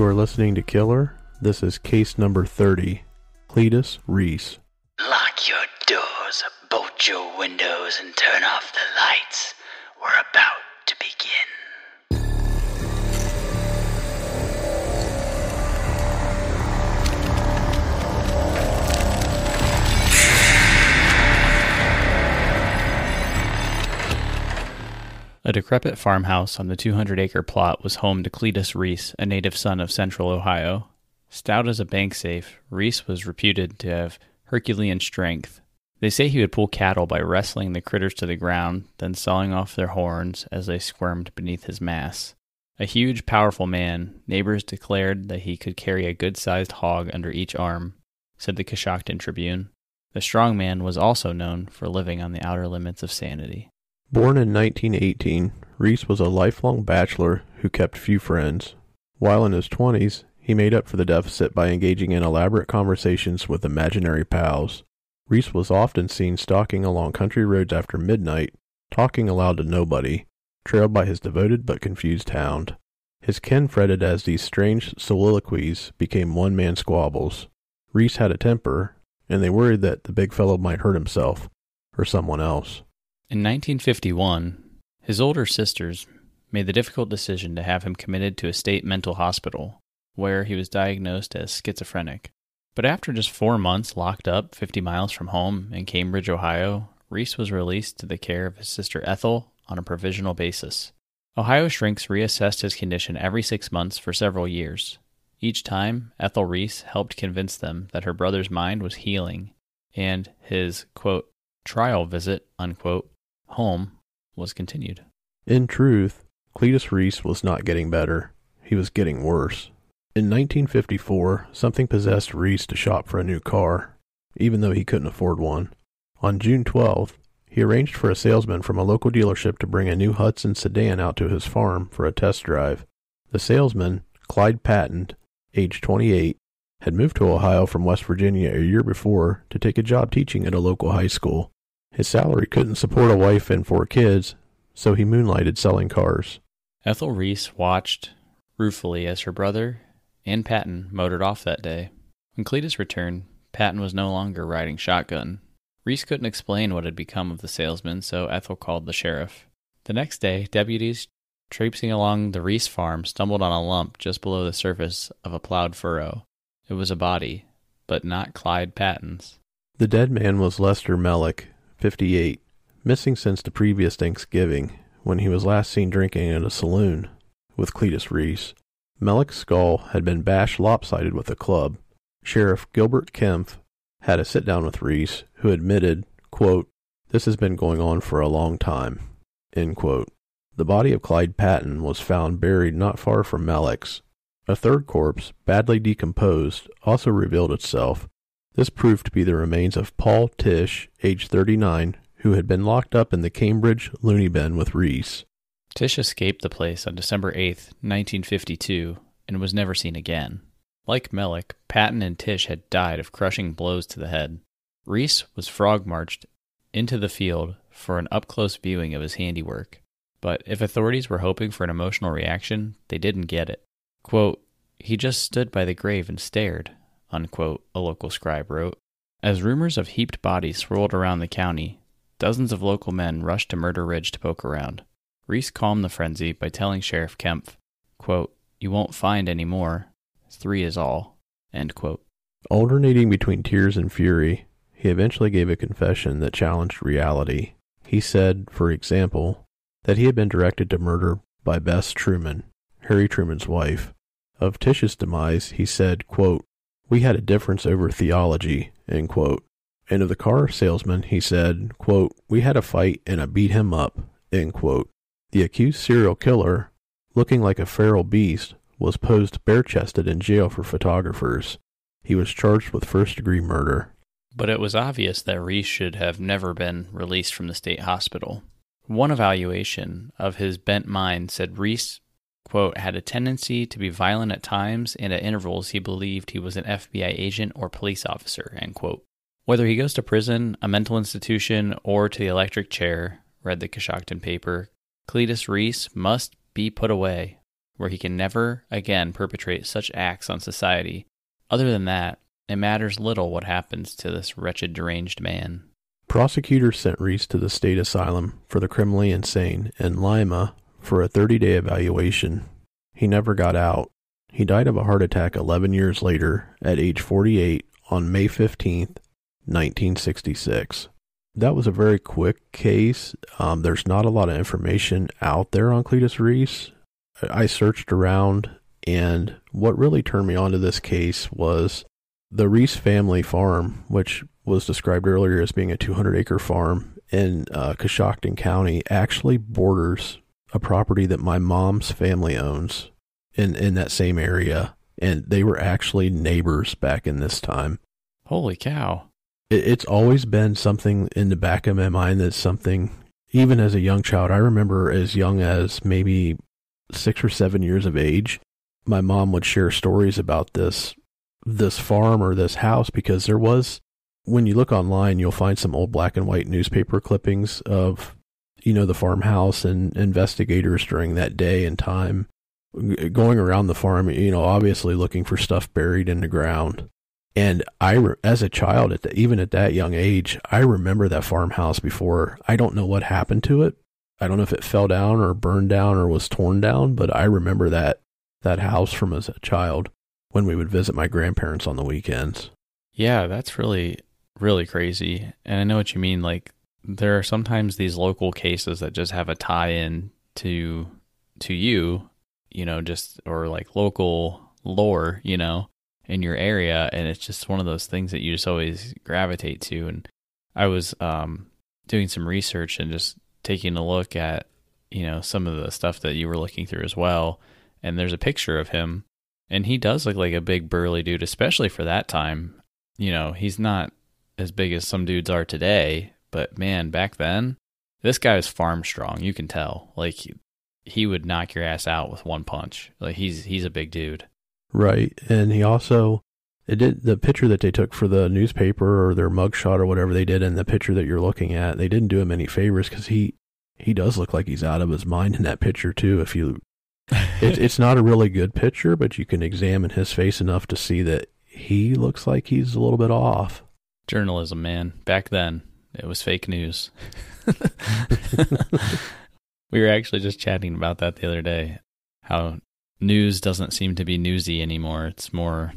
You are listening to Killer. This is case number 30, Cletus Reese. Lock your doors, bolt your windows, and turn off the lights. We're about to begin. A decrepit farmhouse on the 200-acre plot was home to Cletus Reese, a native son of central Ohio. Stout as a bank safe, Reese was reputed to have Herculean strength. They say he would pull cattle by wrestling the critters to the ground, then sawing off their horns as they squirmed beneath his mass. A huge, powerful man, neighbors declared that he could carry a good-sized hog under each arm, said the Coshocton Tribune. The strong man was also known for living on the outer limits of sanity. Born in 1918, Reese was a lifelong bachelor who kept few friends. While in his 20s, he made up for the deficit by engaging in elaborate conversations with imaginary pals. Reese was often seen stalking along country roads after midnight, talking aloud to nobody, trailed by his devoted but confused hound. His kin fretted as these strange soliloquies became one-man squabbles. Reese had a temper, and they worried that the big fellow might hurt himself, or someone else. In 1951, his older sisters made the difficult decision to have him committed to a state mental hospital, where he was diagnosed as schizophrenic. But after just 4 months locked up 50 miles from home in Cambridge, Ohio, Reese was released to the care of his sister Ethel on a provisional basis. Ohio shrinks reassessed his condition every 6 months for several years. Each time, Ethel Reese helped convince them that her brother's mind was healing, and his, quote, trial visit, unquote, home was continued. In truth, Cletus Reese was not getting better. He was getting worse. In 1954, something possessed Reese to shop for a new car, even though he couldn't afford one. On June 12th, he arranged for a salesman from a local dealership to bring a new Hudson sedan out to his farm for a test drive. The salesman, Clyde Patton, age 28, had moved to Ohio from West Virginia a year before to take a job teaching at a local high school. His salary couldn't support a wife and 4 kids, so he moonlighted selling cars. Ethel Reese watched ruefully as her brother and Patton motored off that day. When Cletus returned, Patton was no longer riding shotgun. Reese couldn't explain what had become of the salesman, so Ethel called the sheriff. The next day, deputies traipsing along the Reese farm stumbled on a lump just below the surface of a plowed furrow. It was a body, but not Clyde Patton's. The dead man was Lester Mellick, 58, missing since the previous Thanksgiving, when he was last seen drinking at a saloon with Cletus Reese. Mellick's skull had been bashed lopsided with a club. Sheriff Gilbert Kempf had a sit-down with Reese, who admitted, quote, this has been going on for a long time, end quote. The body of Clyde Patton was found buried not far from Mellick's. A third corpse, badly decomposed, also revealed itself. This proved to be the remains of Paul Tish, age 39, who had been locked up in the Cambridge loony bin with Reese. Tish escaped the place on December 8, 1952, and was never seen again. Like Mellick, Patton and Tish had died of crushing blows to the head. Reese was frog-marched into the field for an up-close viewing of his handiwork, but if authorities were hoping for an emotional reaction, they didn't get it. Quote, he just stood by the grave and stared, unquote, a local scribe wrote. As rumors of heaped bodies swirled around the county, dozens of local men rushed to Murder Ridge to poke around. Reese calmed the frenzy by telling Sheriff Kempf, quote, you won't find any more. 3 is all, end quote. Alternating between tears and fury, he eventually gave a confession that challenged reality. He said, for example, that he had been directed to murder by Bess Truman, Harry Truman's wife. Of Tish's demise, he said, quote, we had a difference over theology, end quote. And of the car salesman, he said, quote, we had a fight and I beat him up, end quote. The accused serial killer, looking like a feral beast, was posed bare-chested in jail for photographers. He was charged with first-degree murder. But it was obvious that Reese should have never been released from the state hospital. One evaluation of his bent mind said Reese, quote, had a tendency to be violent at times, and at intervals he believed he was an FBI agent or police officer, end quote. Whether he goes to prison, a mental institution, or to the electric chair, read the Coshocton paper, Cletus Reese must be put away. where he can never again perpetrate such acts on society. Other than that, it matters little what happens to this wretched, deranged man. Prosecutors sent Reese to the state asylum for the criminally insane in Lima for a 30-day evaluation. He never got out. He died of a heart attack 11 years later at age 48 on May 15th, 1966. That was a very quick case. There's not a lot of information out there on Cletus Reese. I searched around, and what really turned me on to this case was the Reese family farm, which was described earlier as being a 200-acre farm in Coshocton County, actually borders a property that my mom's family owns in that same area, and they were actually neighbors back in this time. Holy cow. It's always been something in the back of my mind that's something, even as a young child, I remember as young as maybe 6 or 7 years of age, my mom would share stories about this farm or this house, because there was, when you look online, you'll find some old black and white newspaper clippings of, you know, the farmhouse and investigators during that day and time going around the farm, you know, obviously looking for stuff buried in the ground. And I, as a child, even at that young age, I remember that farmhouse before. I don't know what happened to it. I don't know if it fell down or burned down or was torn down, but I remember that house from as a child when we would visit my grandparents on the weekends. Yeah, that's really, really crazy. And I know what you mean. Like, there are sometimes these local cases that just have a tie-in to you know, just, or like local lore, you know, in your area. And it's just one of those things that you just always gravitate to. And I was doing some research and just taking a look at, you know, some of the stuff that you were looking through as well. And there's a picture of him, and he does look like a big burly dude, especially for that time. You know, he's not as big as some dudes are today, but man, back then, this guy was farm strong. You can tell, like, he would knock your ass out with one punch. Like, he's a big dude. Right. And he also, the picture that they took for the newspaper or their mugshot or whatever they did, and the picture that you're looking at, they didn't do him any favors, because he does look like he's out of his mind in that picture too. If you, it's not a really good picture, but you can examine his face enough to see that he looks like he's a little bit off. Journalism, man. Back then, it was fake news. We were actually just chatting about that the other day, how news doesn't seem to be newsy anymore. It's more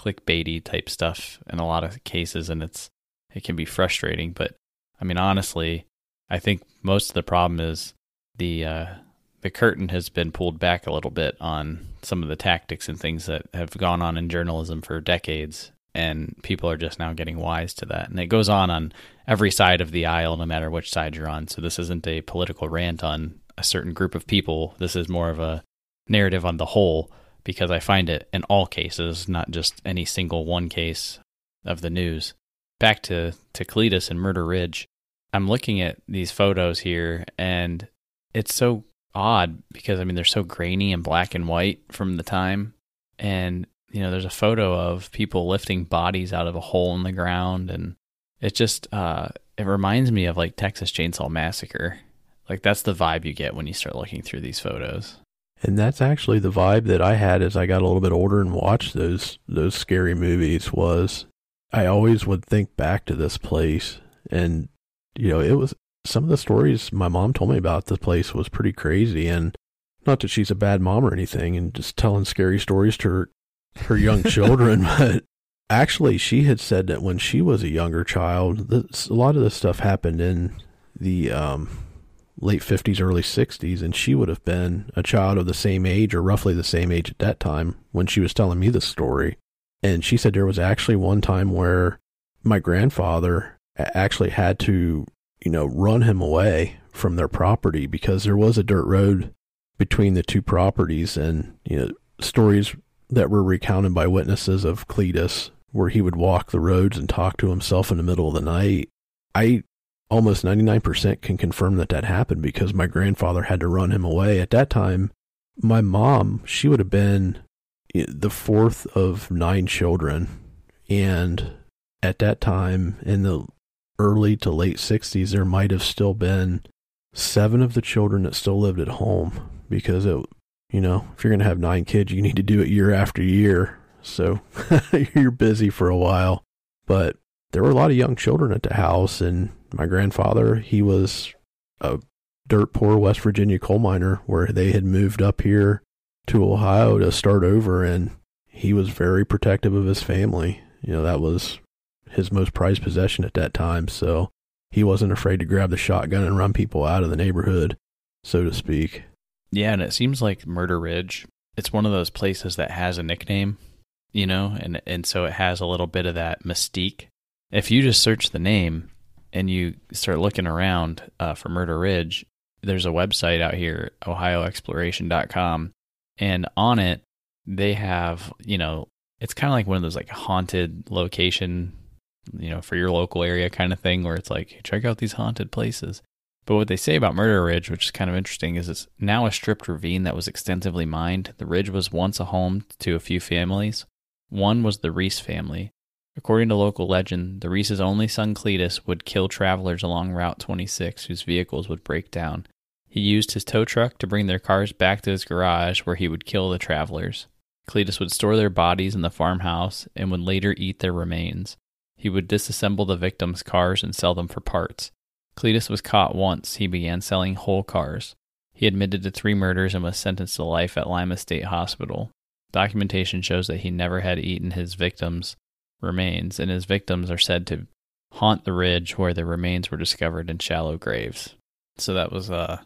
clickbaity type stuff in a lot of cases, and it can be frustrating. But I mean, honestly, I think most of the problem is the curtain has been pulled back a little bit on some of the tactics and things that have gone on in journalism for decades, and people are just now getting wise to that. And it goes on every side of the aisle, no matter which side you're on. So this isn't a political rant on a certain group of people. This is more of a narrative on the whole, because I find it in all cases, not just any single one case of the news. Back to Cletus and Murder Ridge, I'm looking at these photos here, and it's so odd because, I mean, they're so grainy and black and white from the time. And, you know, there's a photo of people lifting bodies out of a hole in the ground, and it just, it reminds me of, like, Texas Chainsaw Massacre. Like, that's the vibe you get when you start looking through these photos. And that's actually the vibe that I had as I got a little bit older and watched those scary movies, was I always would think back to this place. And, you know, it was, some of the stories my mom told me about the place was pretty crazy, and not that she's a bad mom or anything and just telling scary stories to her young children, but actually she had said that when she was a younger child, a lot of this stuff happened in the late 50s, early 60s, and she would have been a child of the same age or roughly the same age at that time when she was telling me this story. And she said there was actually one time where my grandfather actually had to, you know, run him away from their property because there was a dirt road between the two properties. And, you know, stories that were recounted by witnesses of Cletus where he would walk the roads and talk to himself in the middle of the night. I almost 99% can confirm that happened because my grandfather had to run him away. At that time, my mom, she would have been the fourth of 9 children. And at that time, in the early to late 60s, there might have still been 7 of the children that still lived at home, because it you know, if you're going to have 9 kids, you need to do it year after year. So you're busy for a while. But there were a lot of young children at the house. And my grandfather, he was a dirt poor West Virginia coal miner where they had moved up here to Ohio to start over. And he was very protective of his family. You know, that was his most prized possession at that time. So he wasn't afraid to grab the shotgun and run people out of the neighborhood, so to speak. Yeah, and it seems like Murder Ridge, it's one of those places that has a nickname, you know, and so it has a little bit of that mystique. If you just search the name and you start looking around for Murder Ridge, there's a website out here, OhioExploration.com, and on it, they have, you know, it's kind of like one of those like haunted location, you know, for your local area kind of thing where it's like, check out these haunted places. But what they say about Murder Ridge, which is kind of interesting, is it's now a stripped ravine that was extensively mined. The ridge was once a home to a few families. One was the Reese family. According to local legend, the Reese's only son Cletus would kill travelers along Route 26 whose vehicles would break down. He used his tow truck to bring their cars back to his garage where he would kill the travelers. Cletus would store their bodies in the farmhouse and would later eat their remains. He would disassemble the victims' cars and sell them for parts. Cletus was caught once. He began selling whole cars. He admitted to 3 murders and was sentenced to life at Lima State Hospital. Documentation shows that he never had eaten his victims' remains, and his victims are said to haunt the ridge where their remains were discovered in shallow graves. So that was a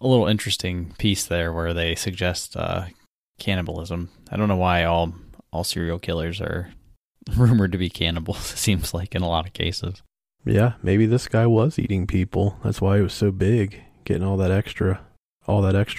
little interesting piece there where they suggest cannibalism. I don't know why all serial killers are rumored to be cannibals, it seems like, in a lot of cases. Yeah, maybe this guy was eating people. That's why he was so big, getting all that extra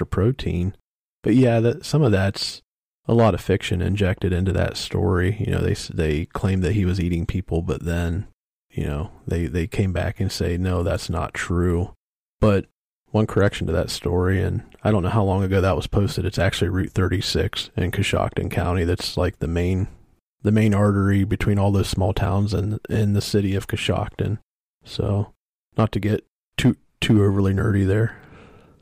protein. But yeah, some of that's a lot of fiction injected into that story. You know, they claimed that he was eating people, but then, you know, they came back and say, no, that's not true. But one correction to that story, and I don't know how long ago that was posted. It's actually Route 36 in Coshocton County. That's like the main artery between all those small towns and in the city of Coshocton. So, not to get too overly nerdy there.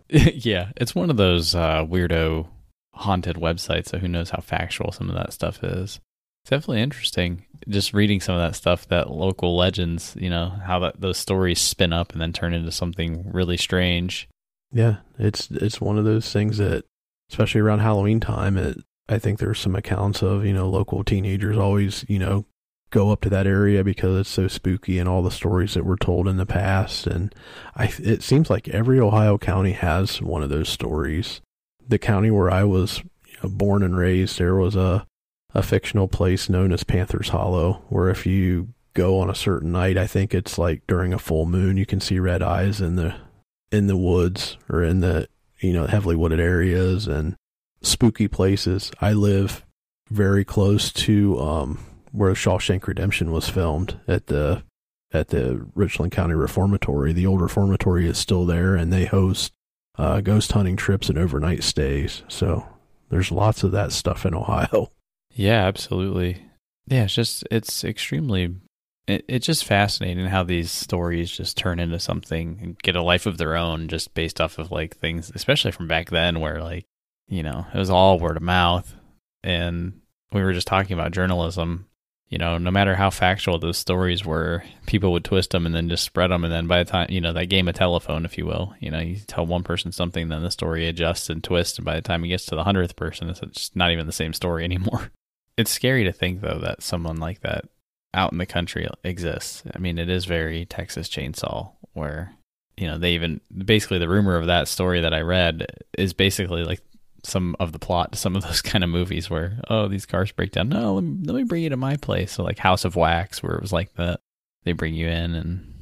Yeah, it's one of those weirdo haunted websites, so who knows how factual some of that stuff is. It's definitely interesting just reading some of that stuff, that local legends, you know, how those stories spin up and then turn into something really strange. Yeah, it's one of those things that, especially around Halloween time, I think there's some accounts of, you know, local teenagers always, you know, go up to that area because it's so spooky and all the stories that were told in the past. And it seems like every Ohio county has one of those stories. The county where I was, you know, born and raised, there was a fictional place known as Panther's Hollow, where if you go on a certain night, I think it's like during a full moon, you can see red eyes in the woods or in the, you know, heavily wooded areas and spooky places. I live very close to where Shawshank Redemption was filmed at the Richland County Reformatory. The old reformatory is still there, and they host ghost hunting trips and overnight stays. So there's lots of that stuff in Ohio. Yeah, absolutely. Yeah, it's extremely, it's just fascinating how these stories just turn into something and get a life of their own just based off of like things, especially from back then where, like, you know, it was all word of mouth. And we were just talking about journalism, you know, no matter how factual those stories were, people would twist them and then just spread them. And then by the time, you know, that game of telephone, if you will, you know, you tell one person something, then the story adjusts and twists. And by the time it gets to the 100th person, it's just not even the same story anymore. It's scary to think, though, that someone like that out in the country exists. I mean, it is very Texas Chainsaw where, you know, they even basically the rumor of that story that I read is basically like some of the plot to some of those kind of movies where, oh, these cars break down. No, let me bring you to my place. So like House of Wax, where it was like that. They bring you in and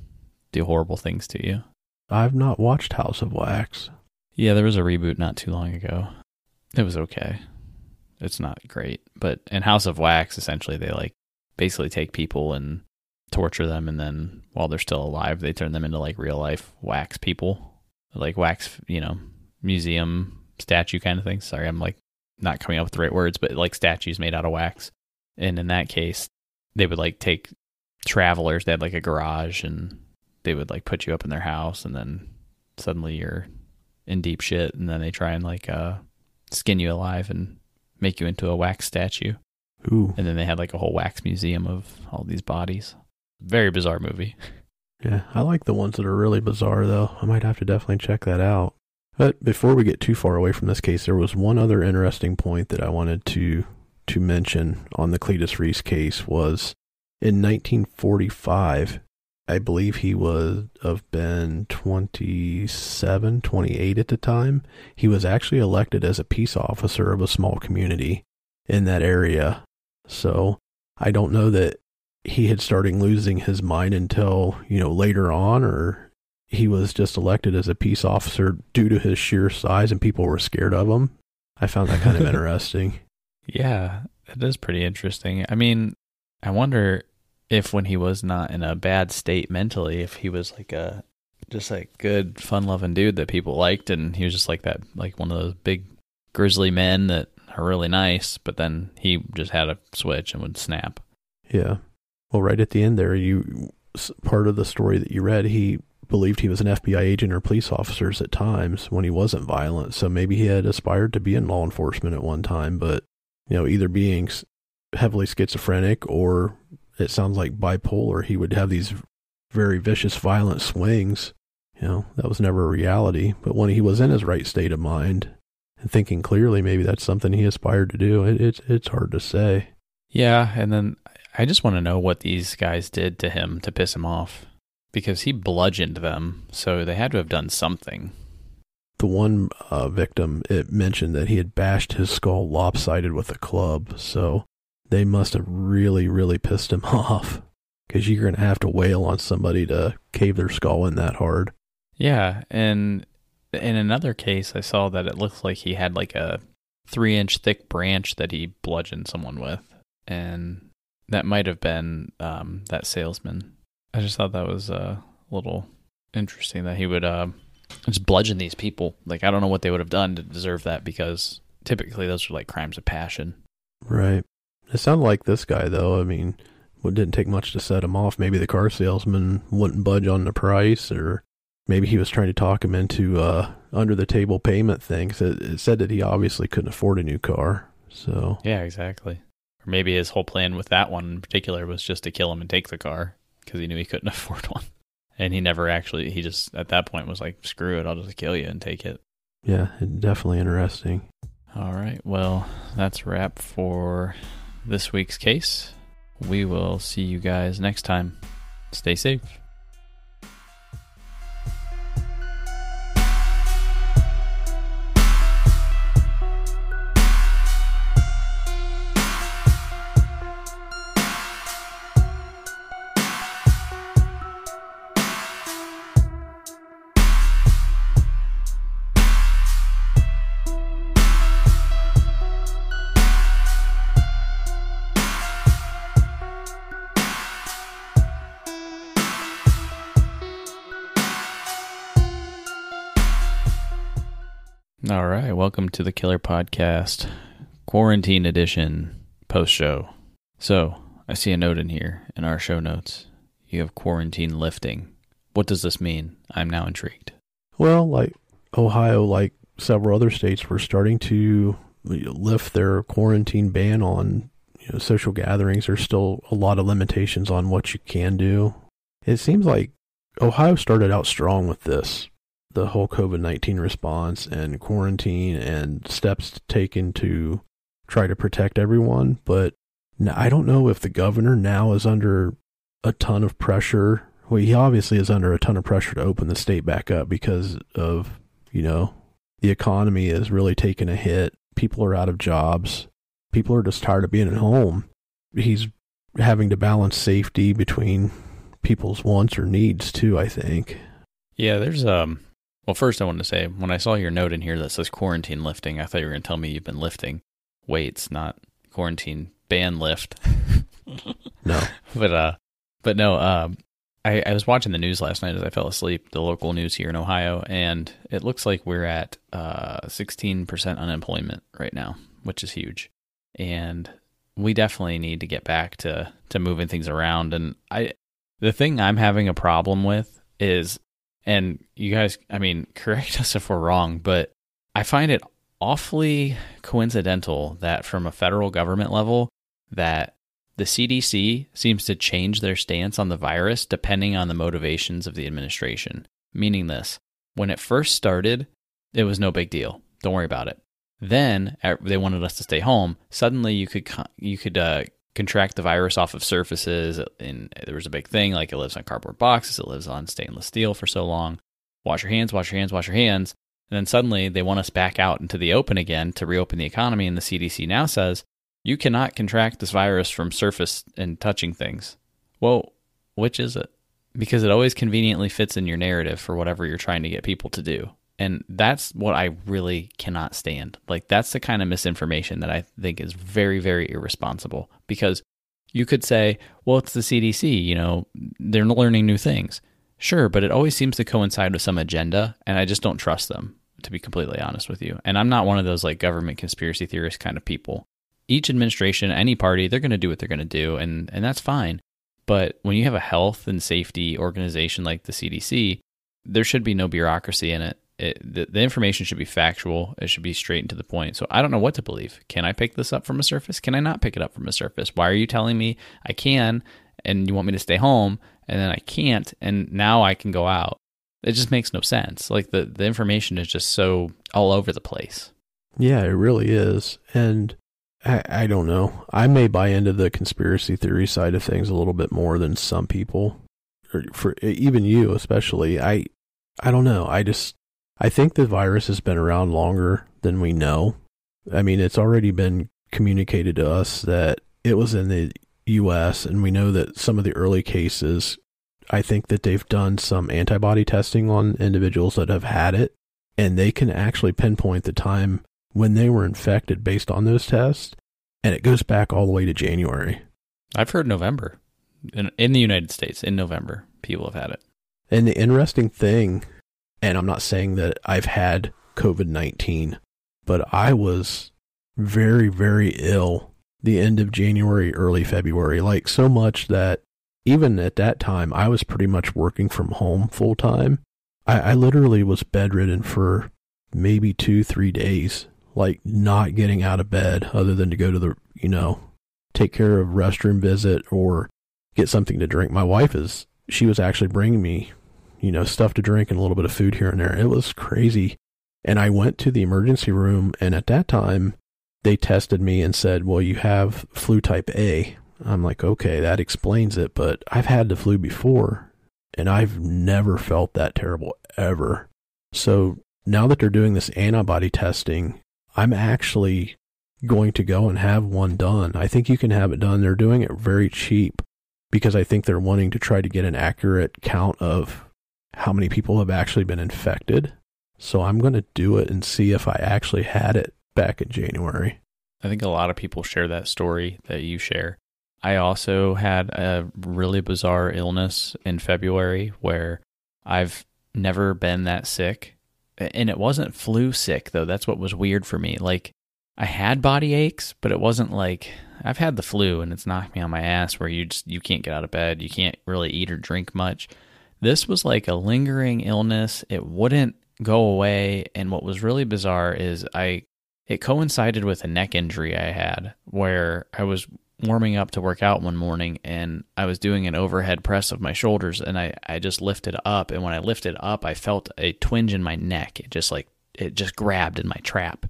do horrible things to you. I've not watched House of Wax. Yeah, there was a reboot not too long ago. It was okay. It's not great. But in House of Wax, essentially, they like basically take people and torture them. And then while they're still alive, they turn them into like real life wax people, like wax, you know, museum statue kind of thing. Sorry, I'm like not coming up with the right words, but like statues made out of wax. And in that case, they would like take travelers. They had like a garage and they would like put you up in their house and then suddenly you're in deep shit. And then they try and like skin you alive and make you into a wax statue. Ooh. And then they had like a whole wax museum of all these bodies. Very bizarre movie. Yeah, I like the ones that are really bizarre, though. I might have to definitely check that out. But before we get too far away from this case, there was one other interesting point that I wanted to mention on the Cletus Reese case was in 1945, I believe he would have been 27, 28 at the time. He was actually elected as a peace officer of a small community in that area. So I don't know that he had started losing his mind until, you know, later on, or he was just elected as a peace officer due to his sheer size and people were scared of him. I found that kind of interesting. Yeah, that is pretty interesting. I mean, I wonder if when he was not in a bad state mentally, if he was like a just like good, fun-loving dude that people liked, and he was just like that, like one of those big grizzly men that are really nice, but then he just had a switch and would snap. Yeah. Well, right at the end there, part of the story that you read, he believed he was an FBI agent or police officer at times when he wasn't violent. So maybe he had aspired to be in law enforcement at one time, but, you know, either being heavily schizophrenic or it sounds like bipolar, he would have these very vicious, violent swings. You know, that was never a reality. But when he was in his right state of mind and thinking clearly, maybe that's something he aspired to do. It's hard to say. Yeah, and then I just want to know what these guys did to him to piss him off, because he bludgeoned them, so they had to have done something. The one victim, it mentioned that he had bashed his skull lopsided with a club, so they must have really, really pissed him off, because you're going to have to wail on somebody to cave their skull in that hard. Yeah, and in another case, I saw that it looked like he had like a 3-inch thick branch that he bludgeoned someone with, and that might have been that salesman. I just thought that was a little interesting that he would just bludgeon these people. Like, I don't know what they would have done to deserve that, because typically those are like crimes of passion. Right. It sounded like this guy, though. I mean, it didn't take much to set him off. Maybe the car salesman wouldn't budge on the price, or maybe he was trying to talk him into under-the-table payment things. It said that he obviously couldn't afford a new car. So yeah, exactly. Or maybe his whole plan with that one in particular was just to kill him and take the car, because he knew he couldn't afford one. And he never actually, he just at that point was like, screw it, I'll just kill you and take it. Yeah, definitely interesting. All right, well, that's a wrap for this week's case. We will see you guys next time. Stay safe. All right, welcome to the Killer Podcast, Quarantine Edition, post-show. So, I see a note in here, in our show notes. You have quarantine lifting. What does this mean? I'm now intrigued. Well, like Ohio, like several other states, we're starting to lift their quarantine ban on, you know, social gatherings. There's still a lot of limitations on what you can do. It seems like Ohio started out strong with this. The whole COVID-19 response and quarantine and steps taken to try to protect everyone. But I don't know if the governor now is under a ton of pressure. Well, he obviously is under a ton of pressure to open the state back up because of, you know, the economy is really taking a hit. People are out of jobs. People are just tired of being at home. He's having to balance safety between people's wants or needs too, I think. Yeah, there's well, first I want to say, when I saw your note in here that says quarantine lifting, I thought you were going to tell me you've been lifting weights, not quarantine ban lift. No. But no, I was watching the news last night as I fell asleep, the local news here in Ohio, and it looks like we're at 16% unemployment right now, which is huge. And we definitely need to get back to moving things around. And the thing I'm having a problem with is, and you guys, I mean, correct us if we're wrong, but I find it awfully coincidental that from a federal government level that the CDC seems to change their stance on the virus depending on the motivations of the administration. Meaning this, when it first started, it was no big deal. Don't worry about it. Then they wanted us to stay home. Suddenly you could contract the virus off of surfaces, and there was a big thing, like it lives on cardboard boxes, it lives on stainless steel for so long. Wash your hands, wash your hands, wash your hands. And then suddenly they want us back out into the open again to reopen the economy, and the CDC now says, you cannot contract this virus from surface and touching things. Well, which is it? Because it always conveniently fits in your narrative for whatever you're trying to get people to do. And that's what I really cannot stand. Like, that's the kind of misinformation that I think is very, very irresponsible. Because you could say, well, it's the CDC, you know, they're learning new things. Sure, but it always seems to coincide with some agenda, and I just don't trust them, to be completely honest with you. And I'm not one of those, like, government conspiracy theorist kind of people. Each administration, any party, they're going to do what they're going to do, and that's fine. But when you have a health and safety organization like the CDC, there should be no bureaucracy in it. The information should be factual. It should be straight and to the point. So I don't know what to believe. Can I pick this up from a surface? Can I not pick it up from a surface? Why are you telling me I can, and you want me to stay home, and then I can't, and now I can go out? It just makes no sense. Like, the information is just so all over the place. Yeah, it really is. And I don't know. I may buy into the conspiracy theory side of things a little bit more than some people, or for even you especially. I don't know. I think the virus has been around longer than we know. I mean, it's already been communicated to us that it was in the U.S., and we know that some of the early cases, I think that they've done some antibody testing on individuals that have had it, and they can actually pinpoint the time when they were infected based on those tests, and it goes back all the way to January. I've heard November. In the United States, in November, people have had it. And the interesting thing, and I'm not saying that I've had COVID-19, but I was very, very ill the end of January, early February, like so much that even at that time, I was pretty much working from home full time. I literally was bedridden for maybe 2-3 days, like not getting out of bed other than to go to the, you know, take care of restroom visit or get something to drink. My wife she was actually bringing me, you know, stuff to drink and a little bit of food here and there. It was crazy. And I went to the emergency room, and at that time they tested me and said, well, you have flu type A. I'm like, okay, that explains it, but I've had the flu before and I've never felt that terrible ever. So now that they're doing this antibody testing, I'm actually going to go and have one done. I think you can have it done. They're doing it very cheap because I think they're wanting to try to get an accurate count of how many people have actually been infected. So I'm going to do it and see if I actually had it back in January. I think a lot of people share that story that you share. I also had a really bizarre illness in February where I've never been that sick. And it wasn't flu sick, though. That's what was weird for me. Like, I had body aches, but it wasn't like I've had the flu and it's knocked me on my ass where you can't get out of bed. You can't really eat or drink much. This was like a lingering illness. It wouldn't go away. And what was really bizarre is it coincided with a neck injury I had where I was warming up to work out one morning, and I was doing an overhead press of my shoulders, and I just lifted up. And when I lifted up, I felt a twinge in my neck. It just grabbed in my trap,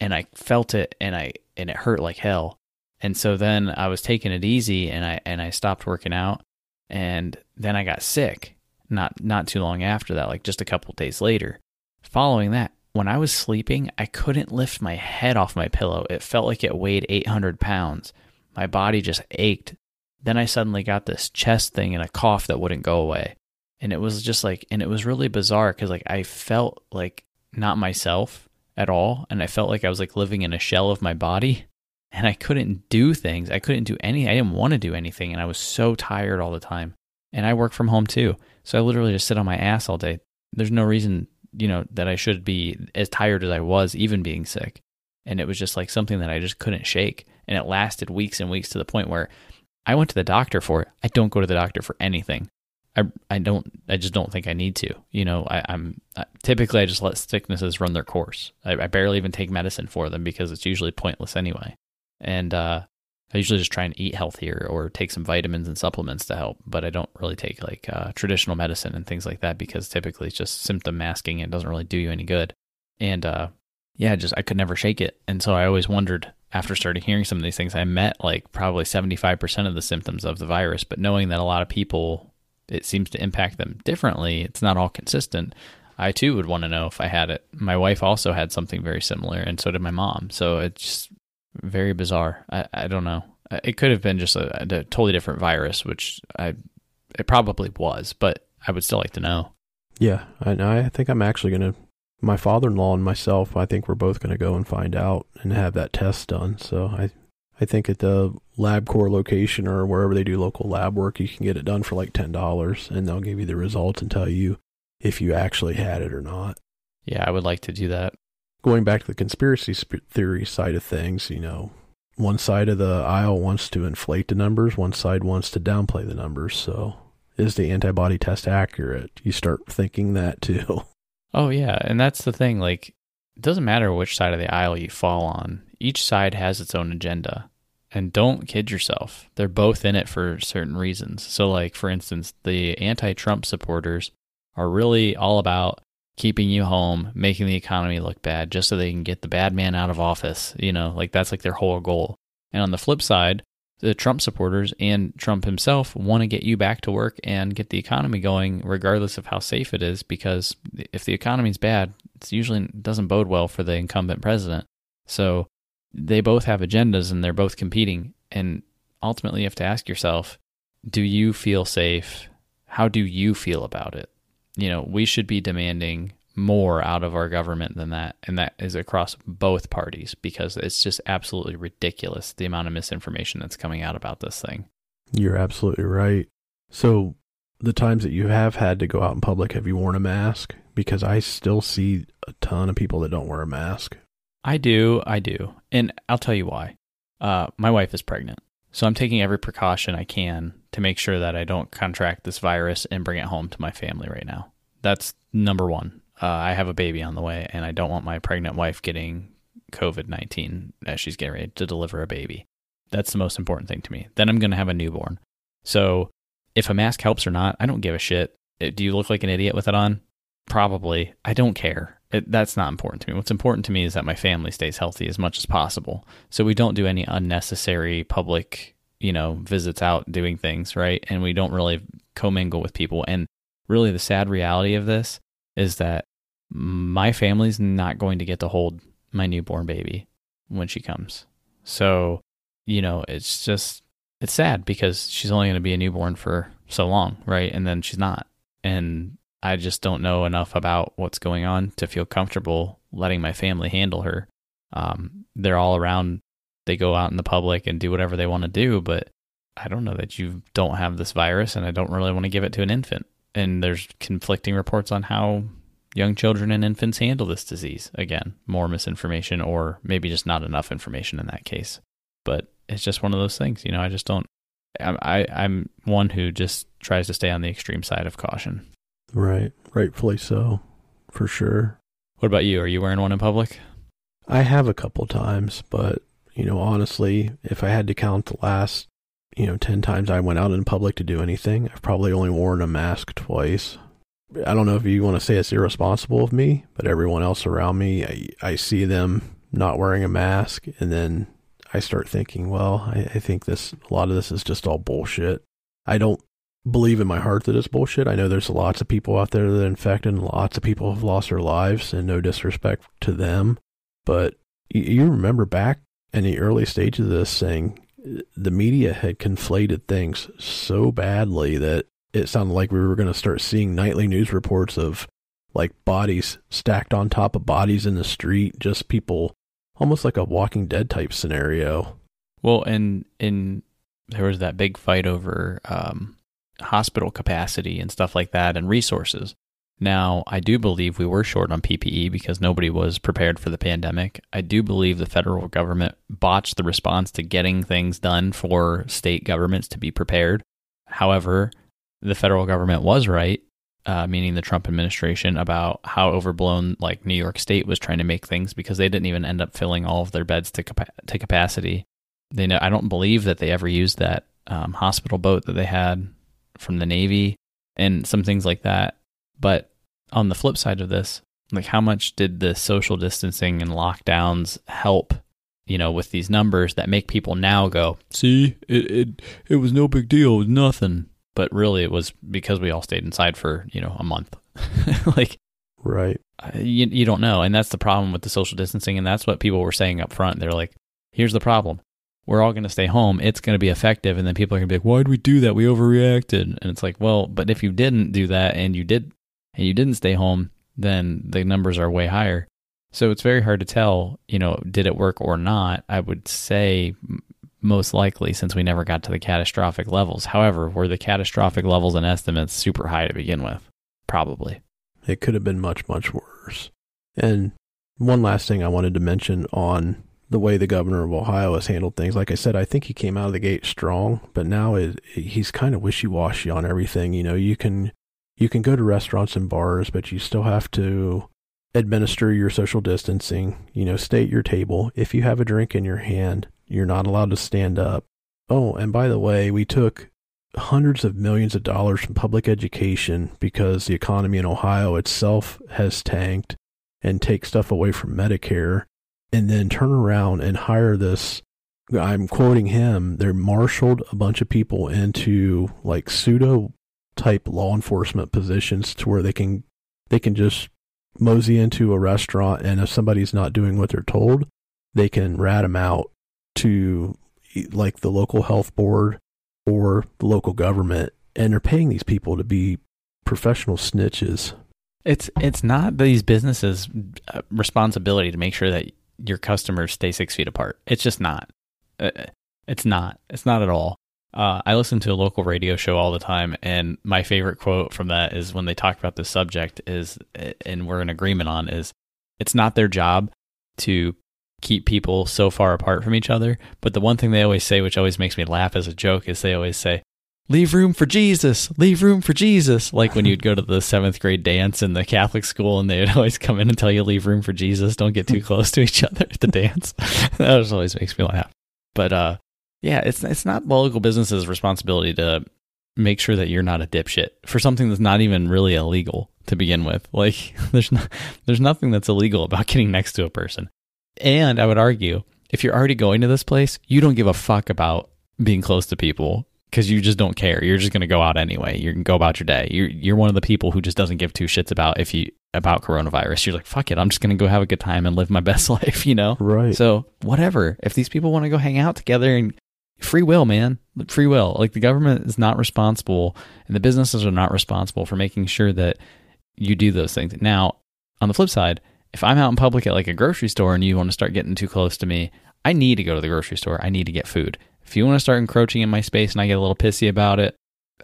and I felt it, and it hurt like hell. And so then I was taking it easy, and I stopped working out, and then I got sick. Not too long after that, like just a couple of days later. Following that, when I was sleeping, I couldn't lift my head off my pillow. It felt like it weighed 800 pounds. My body just ached. Then I suddenly got this chest thing and a cough that wouldn't go away. And it was just like, and it was really bizarre because like I felt like not myself at all. And I felt like I was like living in a shell of my body, and I couldn't do things. I couldn't do anything. I didn't want to do anything. And I was so tired all the time. And I work from home too. So I literally just sit on my ass all day. There's no reason, you know, that I should be as tired as I was, even being sick. And it was just like something that I just couldn't shake. And it lasted weeks and weeks to the point where I went to the doctor for it. I don't go to the doctor for anything. I just don't think I need to. You know, typically I just let sicknesses run their course. I barely even take medicine for them because it's usually pointless anyway. And I usually just try and eat healthier or take some vitamins and supplements to help. But I don't really take like traditional medicine and things like that because typically it's just symptom masking and it doesn't really do you any good. And I could never shake it. And so I always wondered, after starting hearing some of these things, I met like probably 75% of the symptoms of the virus. But knowing that a lot of people, it seems to impact them differently, it's not all consistent. I too would want to know if I had it. My wife also had something very similar, and so did my mom. So it's just very bizarre. I don't know. It could have been just a totally different virus, which it probably was, but I would still like to know. Yeah, I think I'm actually going to, my father-in-law and myself, I think we're both going to go and find out and have that test done. So I think at the LabCorp location or wherever they do local lab work, you can get it done for like $10, and they'll give you the results and tell you if you actually had it or not. Yeah, I would like to do that. Going back to the conspiracy theory side of things, you know, one side of the aisle wants to inflate the numbers, one side wants to downplay the numbers. So is the antibody test accurate? You start thinking that too. Oh, yeah. And that's the thing. Like, it doesn't matter which side of the aisle you fall on. Each side has its own agenda. And don't kid yourself. They're both in it for certain reasons. So, like, for instance, the anti-Trump supporters are really all about keeping you home, making the economy look bad, just so they can get the bad man out of office. You know, like, that's like their whole goal. And on the flip side, the Trump supporters and Trump himself want to get you back to work and get the economy going regardless of how safe it is, because if the economy's bad, it's usually doesn't bode well for the incumbent president. So they both have agendas and they're both competing. And ultimately you have to ask yourself, do you feel safe? How do you feel about it? You know, we should be demanding more out of our government than that. And that is across both parties, because it's just absolutely ridiculous the amount of misinformation that's coming out about this thing. You're absolutely right. So the times that you have had to go out in public, have you worn a mask? Because I still see a ton of people that don't wear a mask. I do. And I'll tell you why. My wife is pregnant. So I'm taking every precaution I can to make sure that I don't contract this virus and bring it home to my family right now. That's number one. I have a baby on the way, and I don't want my pregnant wife getting COVID-19 as she's getting ready to deliver a baby. That's the most important thing to me. Then I'm going to have a newborn. So if a mask helps or not, I don't give a shit. Do you look like an idiot with it on? Probably. I don't care. That's not important to me. What's important to me is that my family stays healthy as much as possible. So we don't do any unnecessary public, you know, visits out doing things, right? And we don't really commingle with people. And really the sad reality of this is that my family's not going to get to hold my newborn baby when she comes. So, you know, it's just, it's sad because she's only going to be a newborn for so long, right? And then she's not. And I just don't know enough about what's going on to feel comfortable letting my family handle her. They're all around. They go out in the public and do whatever they want to do, but I don't know that you don't have this virus, and I don't really want to give it to an infant. And there's conflicting reports on how young children and infants handle this disease. Again, more misinformation, or maybe just not enough information in that case. But it's just one of those things, you know, I just don't, I'm one who just tries to stay on the extreme side of caution. Right. Rightfully so, for sure. What about you? Are you wearing one in public? I have a couple times, but, you know, honestly, if I had to count the last, you know, 10 times I went out in public to do anything, I've probably only worn a mask twice. I don't know if you want to say it's irresponsible of me, but everyone else around me, I see them not wearing a mask, and then I start thinking, well, I think a lot of this is just all bullshit. I don't believe in my heart that it's bullshit. I know there's lots of people out there that are infected, and lots of people have lost their lives, and no disrespect to them. But you remember back in the early stages of this thing, the media had conflated things so badly that it sounded like we were going to start seeing nightly news reports of like bodies stacked on top of bodies in the street, just people, almost like a Walking Dead type scenario. Well, and there was that big fight over hospital capacity and stuff like that and resources. Now, I do believe we were short on PPE because nobody was prepared for the pandemic. I do believe the federal government botched the response to getting things done for state governments to be prepared. However, the federal government was right, meaning the Trump administration, about how overblown like New York State was trying to make things, because they didn't even end up filling all of their beds to capacity. They know, I don't believe that they ever used that hospital boat that they had from the Navy and some things like that. But on the flip side of this, like how much did the social distancing and lockdowns help, you know, with these numbers that make people now go, see, it was no big deal, it was nothing. But really it was because we all stayed inside for, you know, a month. Like, right. You don't know. And that's the problem with the social distancing. And that's what people were saying up front. They're like, here's the problem. We're all going to stay home. It's going to be effective. And then people are going to be like, why'd we do that? We overreacted. And it's like, well, but if you didn't do that and you didn't stay home, then the numbers are way higher. So it's very hard to tell, you know, did it work or not? I would say most likely, since we never got to the catastrophic levels. However, were the catastrophic levels and estimates super high to begin with? Probably. It could have been much, much worse. And one last thing I wanted to mention on the way the governor of Ohio has handled things. Like I said, I think he came out of the gate strong, but now he's kind of wishy-washy on everything. You know, you can go to restaurants and bars, but you still have to administer your social distancing, you know, stay at your table. If you have a drink in your hand, you're not allowed to stand up. Oh, and by the way, we took hundreds of millions of dollars from public education because the economy in Ohio itself has tanked, and take stuff away from Medicare, and then turn around and hire this, I'm quoting him, they marshaled a bunch of people into like pseudo type law enforcement positions to where they can just mosey into a restaurant, and if somebody's not doing what they're told, they can rat them out to like the local health board or the local government, and they're paying these people to be professional snitches. It's not these businesses' responsibility to make sure that your customers stay 6 feet apart. It's just not. It's not at all. I listen to a local radio show all the time, and my favorite quote from that is when they talk about this subject is, and we're in agreement on, is it's not their job to keep people so far apart from each other. But the one thing they always say, which always makes me laugh as a joke, is they always say, leave room for Jesus, leave room for Jesus. Like when you'd go to the 7th grade dance in the Catholic school, and they'd always come in and tell you, leave room for Jesus, don't get too close to each other at the dance. That just always makes me laugh. But, yeah, it's not local businesses' responsibility to make sure that you're not a dipshit for something that's not even really illegal to begin with. Like there's nothing that's illegal about getting next to a person. And I would argue, if you're already going to this place, you don't give a fuck about being close to people because you just don't care. You're just going to go out anyway. You can go about your day. You're one of the people who just doesn't give two shits about coronavirus. You're like, fuck it, I'm just going to go have a good time and live my best life, you know? Right. So whatever. If these people want to go hang out together, and free will, man. Free will. Like the government is not responsible, and the businesses are not responsible for making sure that you do those things. Now, on the flip side, if I'm out in public at like a grocery store and you want to start getting too close to me, I need to go to the grocery store. I need to get food. If you want to start encroaching in my space and I get a little pissy about it,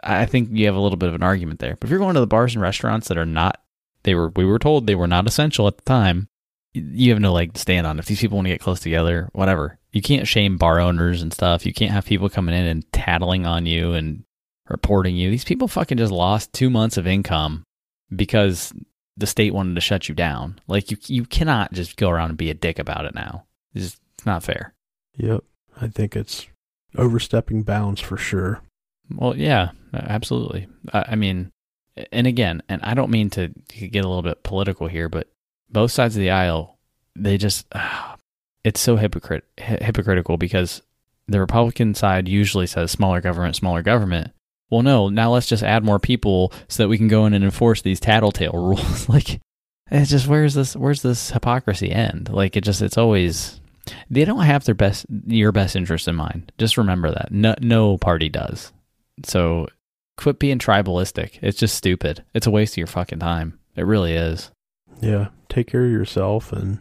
I think you have a little bit of an argument there. But if you're going to the bars and restaurants that are not, we were told they were not essential at the time, you have no leg to stand on. If these people want to get close together, whatever. You can't shame bar owners and stuff. You can't have people coming in and tattling on you and reporting you. These people fucking just lost 2 months of income because the state wanted to shut you down. Like you cannot just go around and be a dick about it now. It's not fair. Yep. I think it's overstepping bounds for sure. Well, yeah, absolutely. I mean, and again, and I don't mean to get a little bit political here, but both sides of the aisle, they just, it's so hypocritical because the Republican side usually says smaller government, smaller government. Well, no, now let's just add more people so that we can go in and enforce these tattletale rules. Like, it's just, where's this hypocrisy end? Like, it's always, they don't have your best interest in mind. Just remember that. No party does. So quit being tribalistic. It's just stupid. It's a waste of your fucking time. It really is. Yeah. Take care of yourself and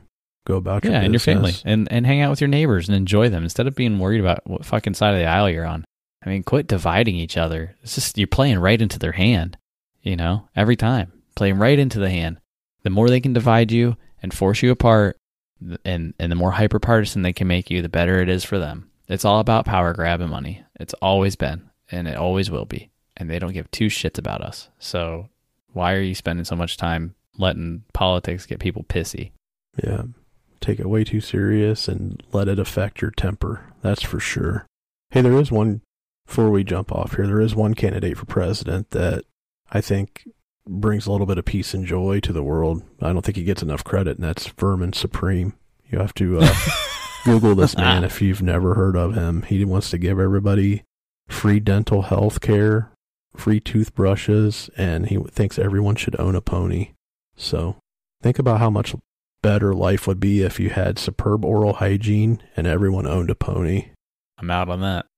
go about your business. Yeah, and your family, and hang out with your neighbors and enjoy them instead of being worried about what fucking side of the aisle you're on. I mean, quit dividing each other. It's just, you're playing right into their hand, you know, every time. Playing right into the hand. The more they can divide you and force you apart, and the more hyper-partisan they can make you, the better it is for them. It's all about power grab and money. It's always been, and it always will be. and they don't give two shits about us. So why are you spending so much time letting politics get people pissy? Yeah. Take it way too serious and let it affect your temper. That's for sure. Hey, there is one, before we jump off here, there is one candidate for president that I think brings a little bit of peace and joy to the world. I don't think he gets enough credit, and that's Vermin Supreme. You have to Google this man if you've never heard of him. He wants to give everybody free dental health care, free toothbrushes, and he thinks everyone should own a pony. So think about how much better life would be if you had superb oral hygiene and everyone owned a pony. I'm out on that.